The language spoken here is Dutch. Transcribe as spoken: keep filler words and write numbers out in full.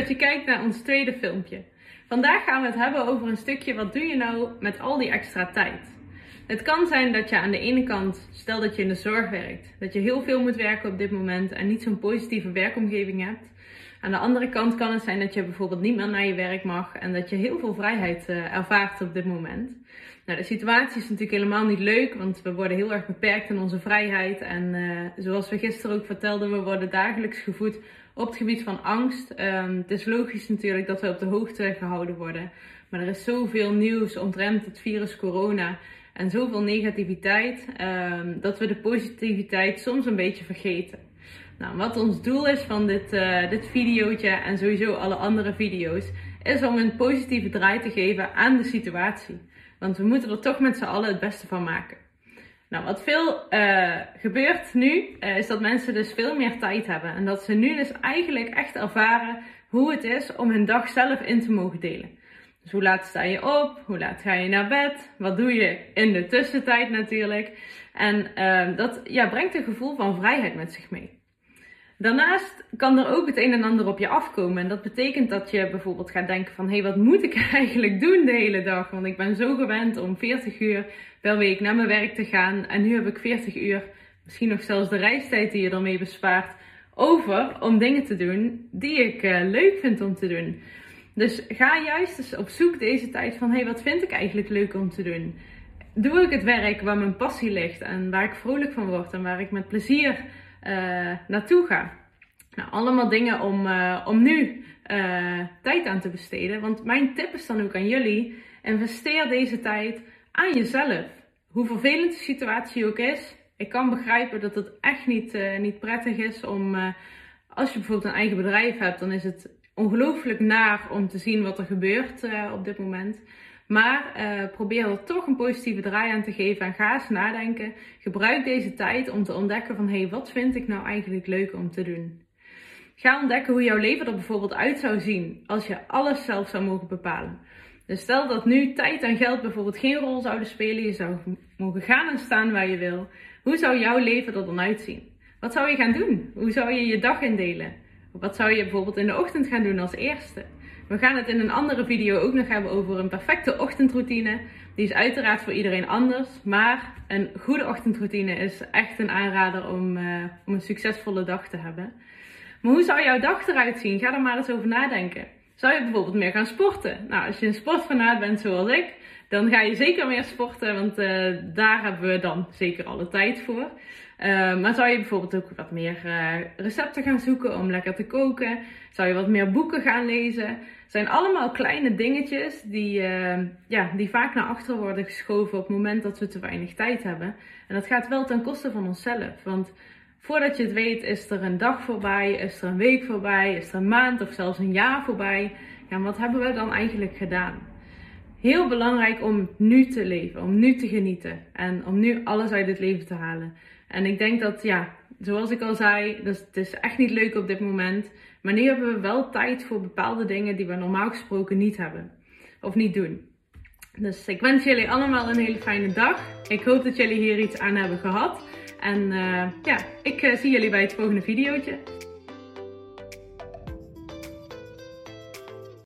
dat je kijkt naar ons tweede filmpje. Vandaag gaan we het hebben over een stukje wat doe je nou met al die extra tijd. Het kan zijn dat je aan de ene kant, stel dat je in de zorg werkt, dat je heel veel moet werken op dit moment en niet zo'n positieve werkomgeving hebt. Aan de andere kant kan het zijn dat je bijvoorbeeld niet meer naar je werk mag en dat je heel veel vrijheid uh, ervaart op dit moment. Nou, de situatie is natuurlijk helemaal niet leuk, want we worden heel erg beperkt in onze vrijheid. En uh, zoals we gisteren ook vertelden, we worden dagelijks gevoed op het gebied van angst. Um, het is logisch natuurlijk dat we op de hoogte gehouden worden. Maar er is zoveel nieuws omtrent het virus corona en zoveel negativiteit, um, dat we de positiviteit soms een beetje vergeten. Nou, wat ons doel is van dit, uh, dit videootje en sowieso alle andere video's, is om een positieve draai te geven aan de situatie. Want we moeten er toch met z'n allen het beste van maken. Nou, wat veel uh, gebeurt nu, uh, is dat mensen dus veel meer tijd hebben. En dat ze nu dus eigenlijk echt ervaren hoe het is om hun dag zelf in te mogen delen. Dus hoe laat sta je op? Hoe laat ga je naar bed? Wat doe je in de tussentijd natuurlijk? En uh, dat ja, brengt een gevoel van vrijheid met zich mee. Daarnaast kan er ook het een en ander op je afkomen. En dat betekent dat je bijvoorbeeld gaat denken van, hé, hey, wat moet ik eigenlijk doen de hele dag? Want ik ben zo gewend om veertig uur per week naar mijn werk te gaan. En nu heb ik veertig uur, misschien nog zelfs de reistijd die je ermee bespaart, over om dingen te doen die ik uh, leuk vind om te doen. Dus ga juist eens op zoek deze tijd van, hé, hey, wat vind ik eigenlijk leuk om te doen? Doe ik het werk waar mijn passie ligt en waar ik vrolijk van word en waar ik met plezier Uh, naartoe ga. Nou, allemaal dingen om, uh, om nu uh, tijd aan te besteden. Want mijn tip is dan ook aan jullie: investeer deze tijd aan jezelf. Hoe vervelend de situatie ook is, ik kan begrijpen dat het echt niet, uh, niet prettig is om, uh, als je bijvoorbeeld een eigen bedrijf hebt, dan is het ongelooflijk naar om te zien wat er gebeurt uh, op dit moment. Maar uh, probeer er toch een positieve draai aan te geven en ga eens nadenken. Gebruik deze tijd om te ontdekken van, hé, hey, wat vind ik nou eigenlijk leuk om te doen? Ga ontdekken hoe jouw leven er bijvoorbeeld uit zou zien als je alles zelf zou mogen bepalen. Dus stel dat nu tijd en geld bijvoorbeeld geen rol zouden spelen. Je zou mogen gaan en staan waar je wil. Hoe zou jouw leven er dan uitzien? Wat zou je gaan doen? Hoe zou je je dag indelen? Wat zou je bijvoorbeeld in de ochtend gaan doen als eerste? We gaan het in een andere video ook nog hebben over een perfecte ochtendroutine. Die is uiteraard voor iedereen anders. Maar een goede ochtendroutine is echt een aanrader om, uh, om een succesvolle dag te hebben. Maar hoe zou jouw dag eruit zien? Ga er maar eens over nadenken. Zou je bijvoorbeeld meer gaan sporten? Nou, als je een sportfanaat bent zoals ik, dan ga je zeker meer sporten. Want uh, daar hebben we dan zeker alle tijd voor. Uh, maar zou je bijvoorbeeld ook wat meer uh, recepten gaan zoeken om lekker te koken? Zou je wat meer boeken gaan lezen? Het zijn allemaal kleine dingetjes die, uh, ja, die vaak naar achter worden geschoven op het moment dat we te weinig tijd hebben. En dat gaat wel ten koste van onszelf. Want voordat je het weet is er een dag voorbij, is er een week voorbij, is er een maand of zelfs een jaar voorbij. Ja, en wat hebben we dan eigenlijk gedaan? Heel belangrijk om nu te leven, om nu te genieten en om nu alles uit het leven te halen. En ik denk dat, ja, zoals ik al zei, dus het is echt niet leuk op dit moment. Maar nu hebben we wel tijd voor bepaalde dingen die we normaal gesproken niet hebben. Of niet doen. Dus ik wens jullie allemaal een hele fijne dag. Ik hoop dat jullie hier iets aan hebben gehad. En uh, ja, ik uh, zie jullie bij het volgende videootje.